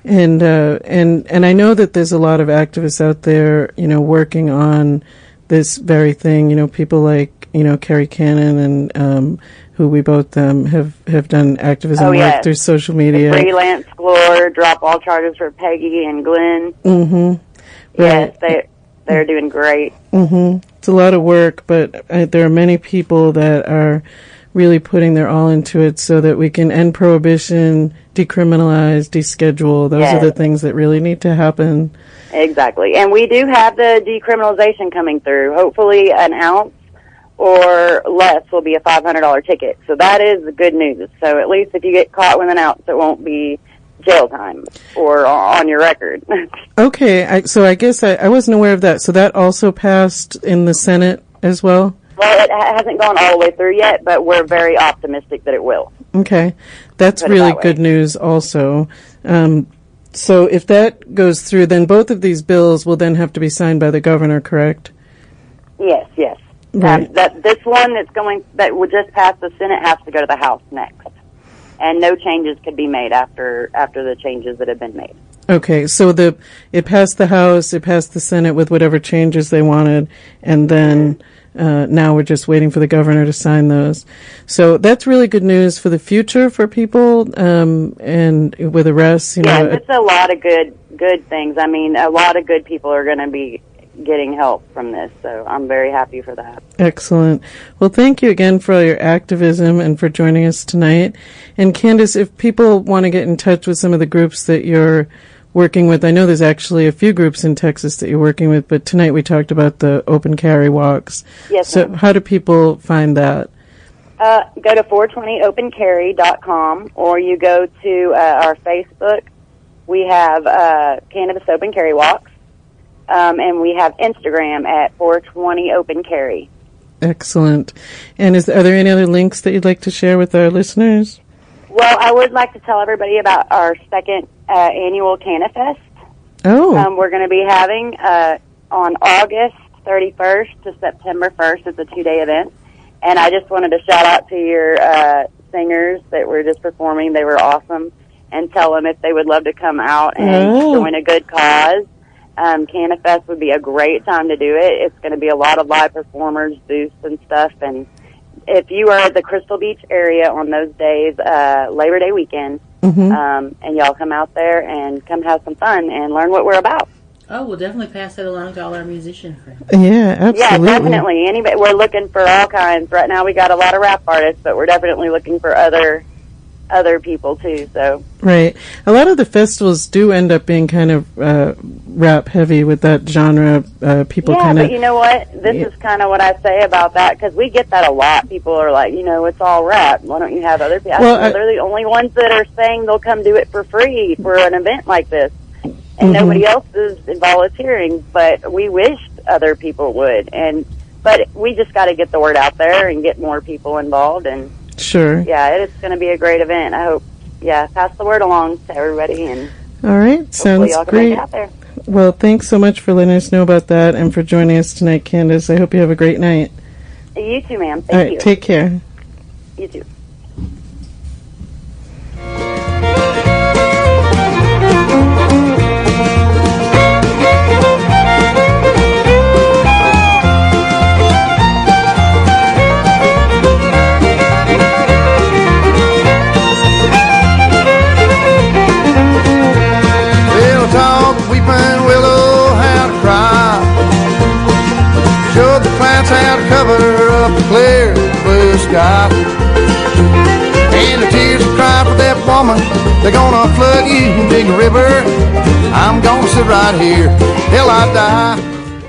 And I know that there's a lot of activists out there, you know, working on this very thing, you know, people like, you know, Carrie Cannon and who we both have done activism work through social media. The freelance Glore, drop all charges for Peggy and Glenn. Mm-hmm. Yes, they're doing great. Mm-hmm. It's a lot of work, but there are many people that are really putting their all into it so that we can end prohibition, decriminalize, deschedule. Those are the things that really need to happen. Exactly. And we do have the decriminalization coming through. Hopefully an ounce or less will be a $500 ticket. So that is the good news. So at least if you get caught with an ounce, it won't be jail time or on your record. Okay. So I guess I wasn't aware of that. So that also passed in the Senate as well? Well, it hasn't gone all the way through yet, but we're very optimistic that it will. Okay. That's really good news also. So if that goes through, then both of these bills will then have to be signed by the governor, correct? Yes, yes. Right. This one that will just pass the Senate has to go to the House next. And no changes could be made after the changes that have been made. Okay, so it passed the House, it passed the Senate with whatever changes they wanted, and then now we're just waiting for the governor to sign those. So that's really good news for the future for people, and with arrests, you know. Yeah, it's a lot of good things. I mean, a lot of good people are going to be getting help from this, so I'm very happy for that. Excellent. Well, thank you again for all your activism and for joining us tonight. And Candis, if people want to get in touch with some of the groups that you're working with, I know there's actually a few groups in Texas that you're working with, but tonight we talked about the open carry walks. Yes. So how do people find that? Go to 420opencarry.com, or you go to our Facebook. We have Cannabis Open Carry Walks, and we have Instagram at 420opencarry. Excellent. And are there any other links that you'd like to share with our listeners? Well, I would like to tell everybody about our second annual Canifest. Oh. We're going to be having on August 31st to September 1st. It's a two-day event. And I just wanted to shout out to your singers that were just performing. They were awesome. And tell them if they would love to come out and join a good cause. Canifest would be a great time to do it. It's going to be a lot of live performers, booths and stuff, and if you are at the Crystal Beach area on those days, Labor Day weekend, and y'all come out there and come have some fun and learn what we're about. Oh, we'll definitely pass that along to all our musician friends. Yeah, absolutely. Yeah, definitely. Anybody, we're looking for all kinds. Right now we got a lot of rap artists, but we're definitely looking for other people too. So right, a lot of the festivals do end up being kind of rap heavy with that genre. People kind of. Yeah, but you know what? This is kind of what I say about that, because we get that a lot. People are like, you know, it's all rap. Why don't you have other people? Well, they're the only ones that are saying they'll come do it for free for an event like this, and nobody else is volunteering. But we wished other people would, but we just got to get the word out there and get more people involved and. Sure. Yeah, it's going to be a great event. I hope. Yeah, pass the word along to everybody. And all right, sounds great. Out there. Well, thanks so much for letting us know about that and for joining us tonight, Candis. I hope you have a great night. You too, ma'am. Thank you. All right, take care. You too. How to cover up the clear blue sky. And the tears will cry for that woman. They're gonna flood you, big river. I'm gonna sit right here till I die.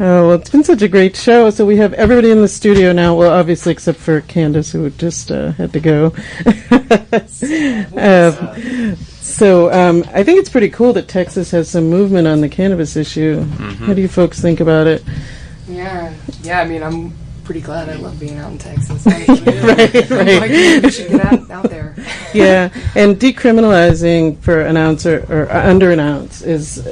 Oh, well, it's been such a great show. So we have everybody in the studio now. Well, obviously, except for Candis, who just had to go. So I think it's pretty cool that Texas has some movement on the cannabis issue. Mm-hmm. What do you folks think about it? Yeah, I mean, I'm pretty glad. I love being out in Texas. Right, right. Like, we should get out there. Yeah, and decriminalizing for an ounce or under an ounce is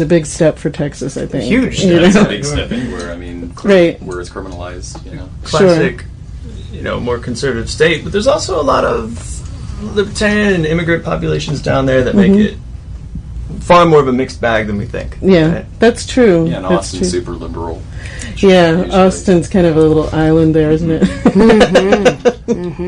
a big step for Texas, I think. Huge step. It's a big step anywhere, I mean, right. Where it's criminalized, you know. Classic, sure. You know, more conservative state. But there's also a lot of libertarian and immigrant populations down there that mm-hmm. make it far more of a mixed bag than we think. Yeah, right? That's true. Yeah, and Austin's super liberal. Yeah, usually. Austin's kind of a little island there, isn't it? Mm-hmm.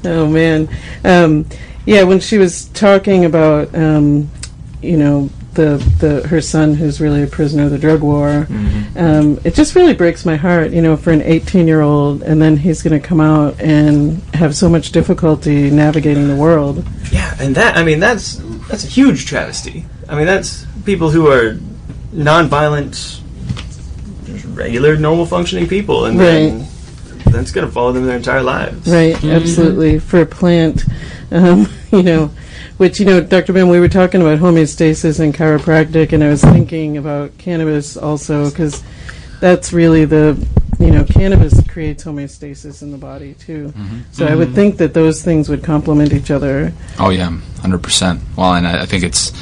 Mm-hmm. Oh, man. Yeah, when she was talking about, you know, her son who's really a prisoner of the drug war, mm-hmm. It just really breaks my heart, you know, for an 18-year-old, and then he's going to come out and have so much difficulty navigating the world. Yeah, and that's a huge travesty. I mean, that's people who are nonviolent, just regular, normal functioning people, and right. then that's going to follow them their entire lives. Right, mm-hmm. absolutely. For a plant, you know, which, you know, Dr. Bim, we were talking about homeostasis and chiropractic, and I was thinking about cannabis also, because that's really the, you know, cannabis creates homeostasis in the body, too. Mm-hmm. So mm-hmm. I would think that those things would complement each other. Oh, yeah, 100%. Well, and I think it's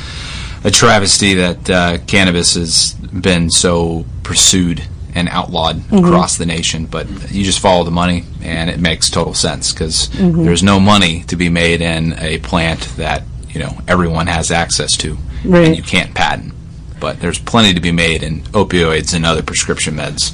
a travesty that cannabis has been so pursued and outlawed mm-hmm. across the nation. But you just follow the money, and it makes total sense, because mm-hmm. there's no money to be made in a plant that, you know, everyone has access to, right. and you can't patent. But there's plenty to be made in opioids and other prescription meds.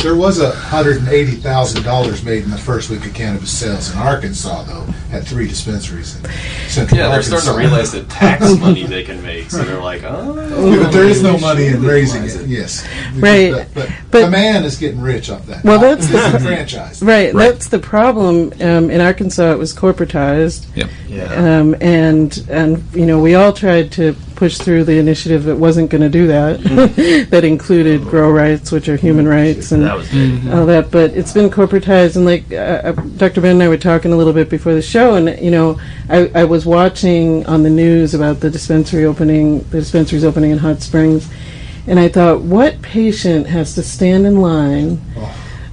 There was $180,000 made in the first week of cannabis sales in Arkansas, though, at 3 dispensaries in central Arkansas. Yeah, they're starting to realize the tax money they can make, so right. they're like, oh. Yeah, but there is no money in raising it. Yes. Right. But the man is getting rich off that. Well, that's the franchise. Right, that's the problem. In Arkansas, it was corporatized. Yep. Yeah. And, you know, we all tried to push through the initiative that wasn't going to do that, mm-hmm. that included grow rights, which are human rights, and that was mm-hmm. all that. But it's been corporatized, and like Dr. Ben and I were talking a little bit before the show, and you know, I was watching on the news about the dispensaries opening in Hot Springs, and I thought, what patient has to stand in line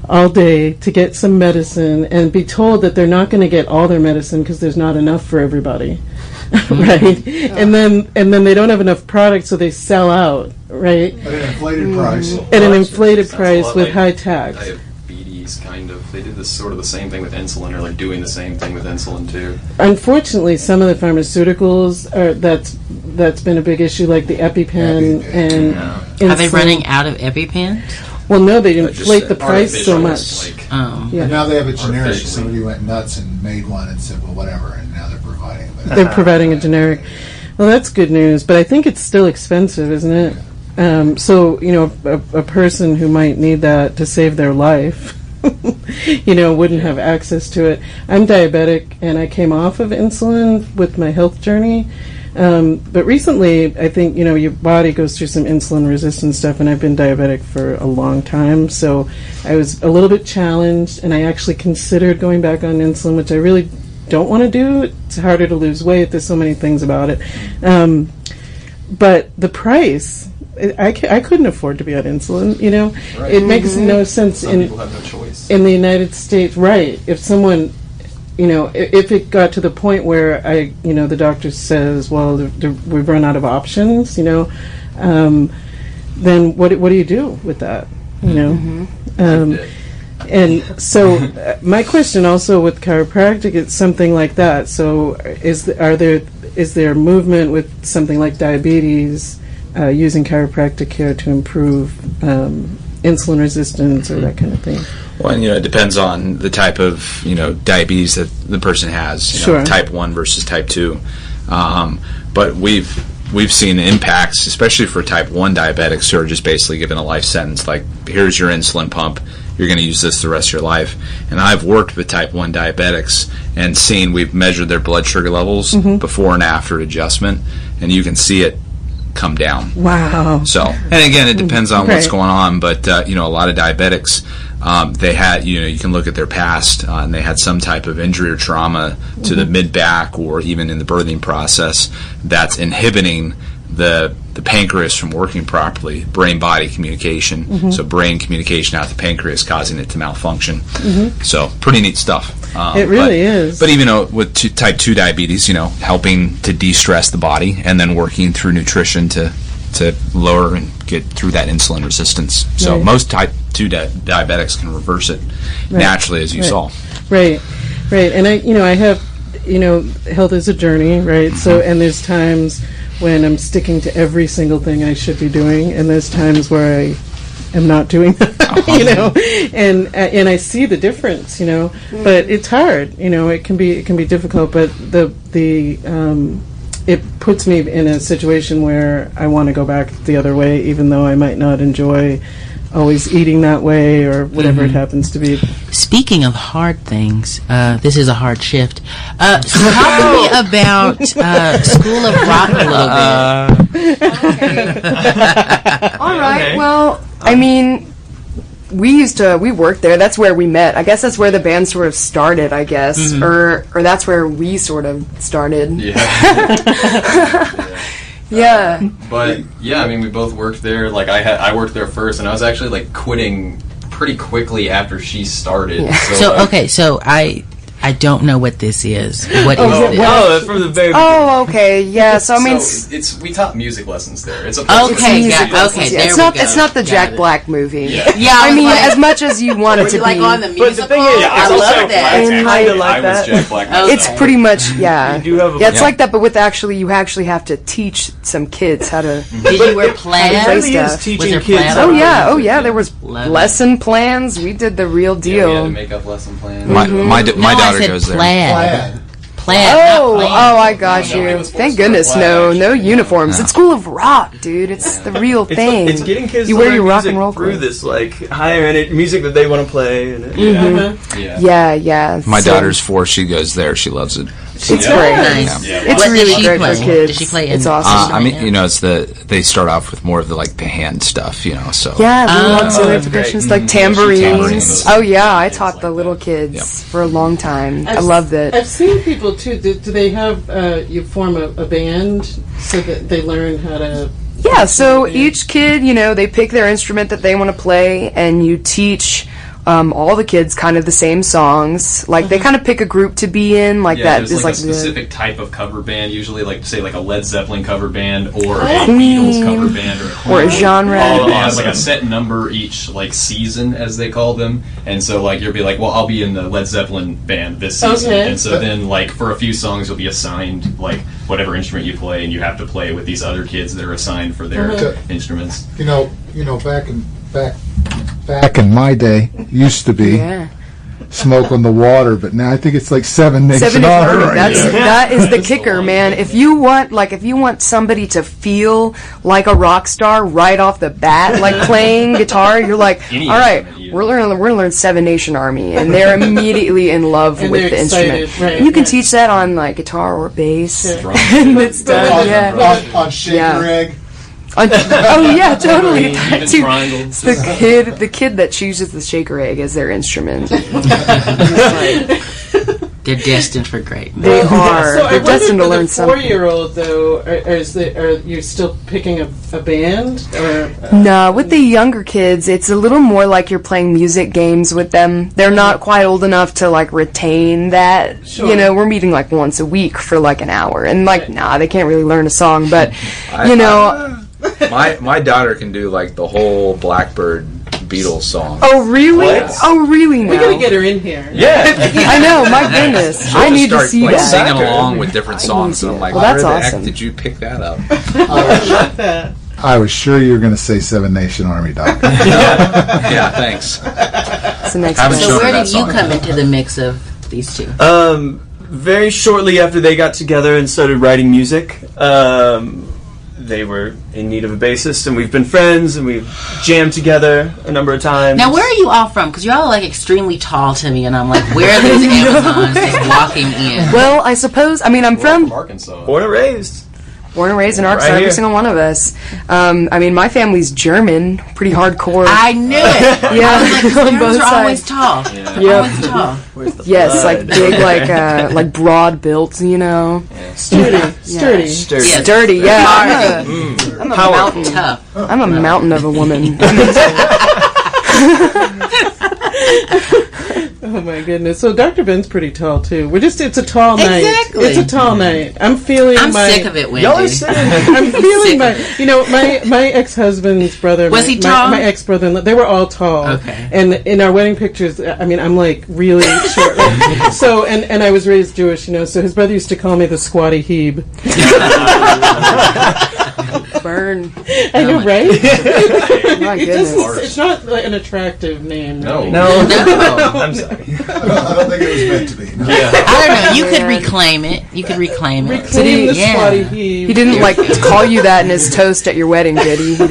all day to get some medicine and be told that they're not going to get all their medicine because there's not enough for everybody? Right, yeah. and then they don't have enough product, so they sell out. Right, at an inflated price. At an inflated price with high tax. Diabetes, kind of. They did this sort of the same thing with insulin, or like doing the same thing with insulin too. Unfortunately, some of the pharmaceuticals are that's been a big issue, like the EpiPen and insulin. Are they running out of EpiPen? Well, no, they inflate the price so much. Like, yeah. Now they have a generic. Somebody went nuts and made one and said, well, whatever, and now they're providing it. They're providing a generic. Well, that's good news, but I think it's still expensive, isn't it? Yeah. So, you know, a person who might need that to save their life, you know, wouldn't have access to it. I'm diabetic, and I came off of insulin with my health journey. But recently, I think, you know, your body goes through some insulin-resistant stuff, and I've been diabetic for a long time, so I was a little bit challenged, and I actually considered going back on insulin, which I really don't want to do. It's harder to lose weight. There's so many things about it. But the price, I couldn't afford to be on insulin, you know. Right. It mm-hmm. makes no sense. Some people have no choice. In the United States, right, if someone... You know, if it got to the point where the doctor says, well, we've run out of options, you know, then what do you do with that? You know, and so my question also with chiropractic is something like that. So is there movement with something like diabetes using chiropractic care to improve insulin resistance or that kind of thing? Well, and, you know, it depends on the type of, you know, diabetes that the person has, you know, type 1 versus type 2. But we've seen impacts, especially for type 1 diabetics who are just basically given a life sentence, like, here's your insulin pump, you're going to use this the rest of your life. And I've worked with type 1 diabetics and seen, we've measured their blood sugar levels before and after adjustment, and you can see it come down. Wow. So, and again, it depends on what's going on, but, you know, a lot of diabetics, they had, you know, you can look at their past, and they had some type of injury or trauma to the mid-back or even in the birthing process that's inhibiting the pancreas from working properly, brain-body communication, so brain communication out the pancreas causing it to malfunction. So pretty neat stuff. It really is. But even with type 2 diabetes, you know, helping to de-stress the body and then working through nutrition to lower and get through that insulin resistance. So most type 2 diabetics can reverse it naturally, as you saw. And I have, health is a journey, right? So, and there's times when I'm sticking to every single thing I should be doing, and there's times where I am not doing that, and I see the difference, but it's hard, it can be difficult, but the it puts me in a situation where I want to go back the other way, even though I might not enjoy always eating that way or whatever it happens to be. Speaking of hard things, this is a hard shift. Talk to me about School of Rock a little bit. All right. Okay. Well, I mean, we worked there. That's where we met. I guess that's where the band sort of started, I guess, or that's where we sort of started. Yeah. Yeah. But yeah, I mean, we both worked there. Like I worked there first, and I was actually like quitting pretty quickly after she started. Yeah. So I don't know what this is. What is it? Oh, from the very beginning. Oh, okay. Yeah. So I mean, we taught music lessons there. It's it's not the Jack Black movie. Yeah. I mean, as much as you want it to be. Like on the musical. But the thing is, I love that. I was Jack Black. It's pretty much it's like that, but with actually you have to teach some kids how to. Did you wear plans? Really is teaching kids. Oh yeah. There was lesson plans. We did the real deal. We had to make up lesson plans. My daughter. I said plan. Oh, I got you. Thank goodness, no uniforms. No. It's School of Rock, dude. It's the real thing. It's getting kids to learn rock and roll through this like higher end music that they want to play. And Yeah. My daughter's 4. She goes there. She loves it. It's great. Nice. Yeah. It's really great for kids. Does she play in? It's awesome. I mean, it's they start off with more of the like the hand stuff, so lots of percussions like tambourines. Oh yeah, I taught the little kids for a long time. I loved it. I've seen people too. Do they have you form a band so that they learn how to? Yeah. So each kid, they pick their instrument that they want to play, and you teach. All the kids kind of the same songs. Like they kind of pick a group to be in. Like that is like a specific type of cover band. Usually, like say like a Led Zeppelin cover band or a Beatles cover band or a genre. All has like a set number each like season as they call them. And so like you'll be like, well, I'll be in the Led Zeppelin band this season. Okay. And so then like for a few songs you'll be assigned like whatever instrument you play, and you have to play with these other kids that are assigned for their instruments. Back in my day, used to be smoke on the water, but now I think it's like 7 niggas an hour. That is the kicker, man. If you want somebody to feel like a rock star right off the bat, like playing guitar, you're like, all right, we're gonna learn 7 Nation Army, and they're immediately in love with the instrument. Right, you can teach that on like guitar or bass, and it's done. On Shake Your Egg. Oh yeah, totally. The kid that chooses the shaker egg as their instrument. They're destined for greatness. They are. So they're destined to learn something. 4-year-old though, are you still picking a band? No, with the younger kids, it's a little more like you're playing music games with them. They're not quite old enough to like retain that. Sure. We're meeting like once a week for like an hour, and like, they can't really learn a song, but My daughter can do like the whole Blackbird Beatles song. Oh really? What? Oh really? Now? We gotta get her in here. Yeah, I know. My goodness, I need to see like, that. Singing along with different songs, and I'm like, well, that's where awesome. The heck did you pick that up? I was sure you were going to say Seven Nation Army, Doc. Yeah, thanks. That's the next so where did you come into the mix of these two? Very shortly after they got together and started writing music, they were in need of a bassist, and we've been friends, and we've jammed together a number of times. Now, where are you all from? Because you're all, like, extremely tall to me, and I'm like, where are these Amazons just walking in? Well, I suppose, I mean, I'm from Arkansas. Born and raised in Arkansas, right every single one of us. I mean, my family's German, pretty hardcore. I knew it. Yeah, I was like, the Germans are always tall. Yeah. Always tall. Where's the yes, blood? Like big, like broad built, you know. Yeah. Sturdy. Yeah. I'm a mountain. Tough. I'm a mountain of a woman. Oh my goodness! So Dr. Ben's pretty tall too. We're just—it's a tall night. Exactly, it's a tall night. I'm sick of it, Wendy. Y'all are sick. I'm feeling my—you know—my ex-husband's brother. Was he tall? My ex-brother. They were all tall. Okay. And in our wedding pictures, I mean, I'm like really short. So and I was raised Jewish, you know. So his brother used to call me the squatty Hebe. Burn. I know, right? My goodness. It's not like, an attractive name. No. I'm sorry. I don't think it was meant to be. No. Yeah. I don't know. You could reclaim it. Reclaim the squatty heave. He didn't like call you that in his toast at your wedding, did he? No. I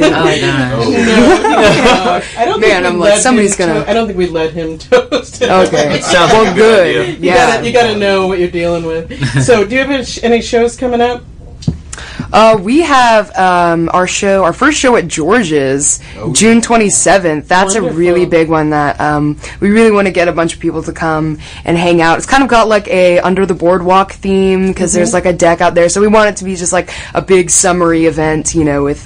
don't think I'm like somebody's gonna. I don't think we let him toast. Okay. It sounds like good. Idea. Yeah. You gotta know what you're dealing with. So, do you have any shows coming up? We have our first show at George's, June 27th. That's wonderful. A really big one that we really want to get a bunch of people to come and hang out. It's kind of got like a under the boardwalk theme because there's like a deck out there. So we want it to be just like a big summery event, you know, with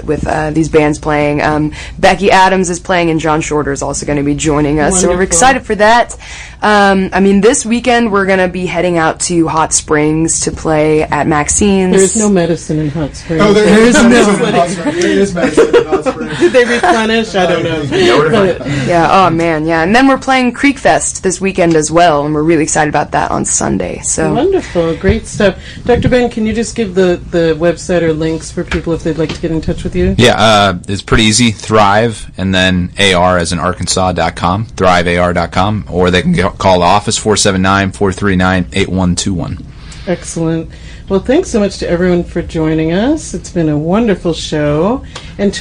these bands playing. Becky Adams is playing and John Shorter is also going to be joining us. Wonderful. So we're excited for that. I mean, this weekend we're going to be heading out to Hot Springs to play at Maxine's. There's no medicine in Hot Springs. Oh, there is medicine in Hot Springs. Did they replenish? I don't know. Yeah, oh man, yeah. And then we're playing Creekfest this weekend as well, and we're really excited about that on Sunday. So wonderful, great stuff. Dr. Ben, can you just give the website or links for people if they'd like to get in touch with you? Yeah, it's pretty easy. Thrive, and then AR as in Arkansas.com, ThriveAR.com, or they can call the office 479-439-8121. Excellent. Well, thanks so much to everyone for joining us. It's been a wonderful show. And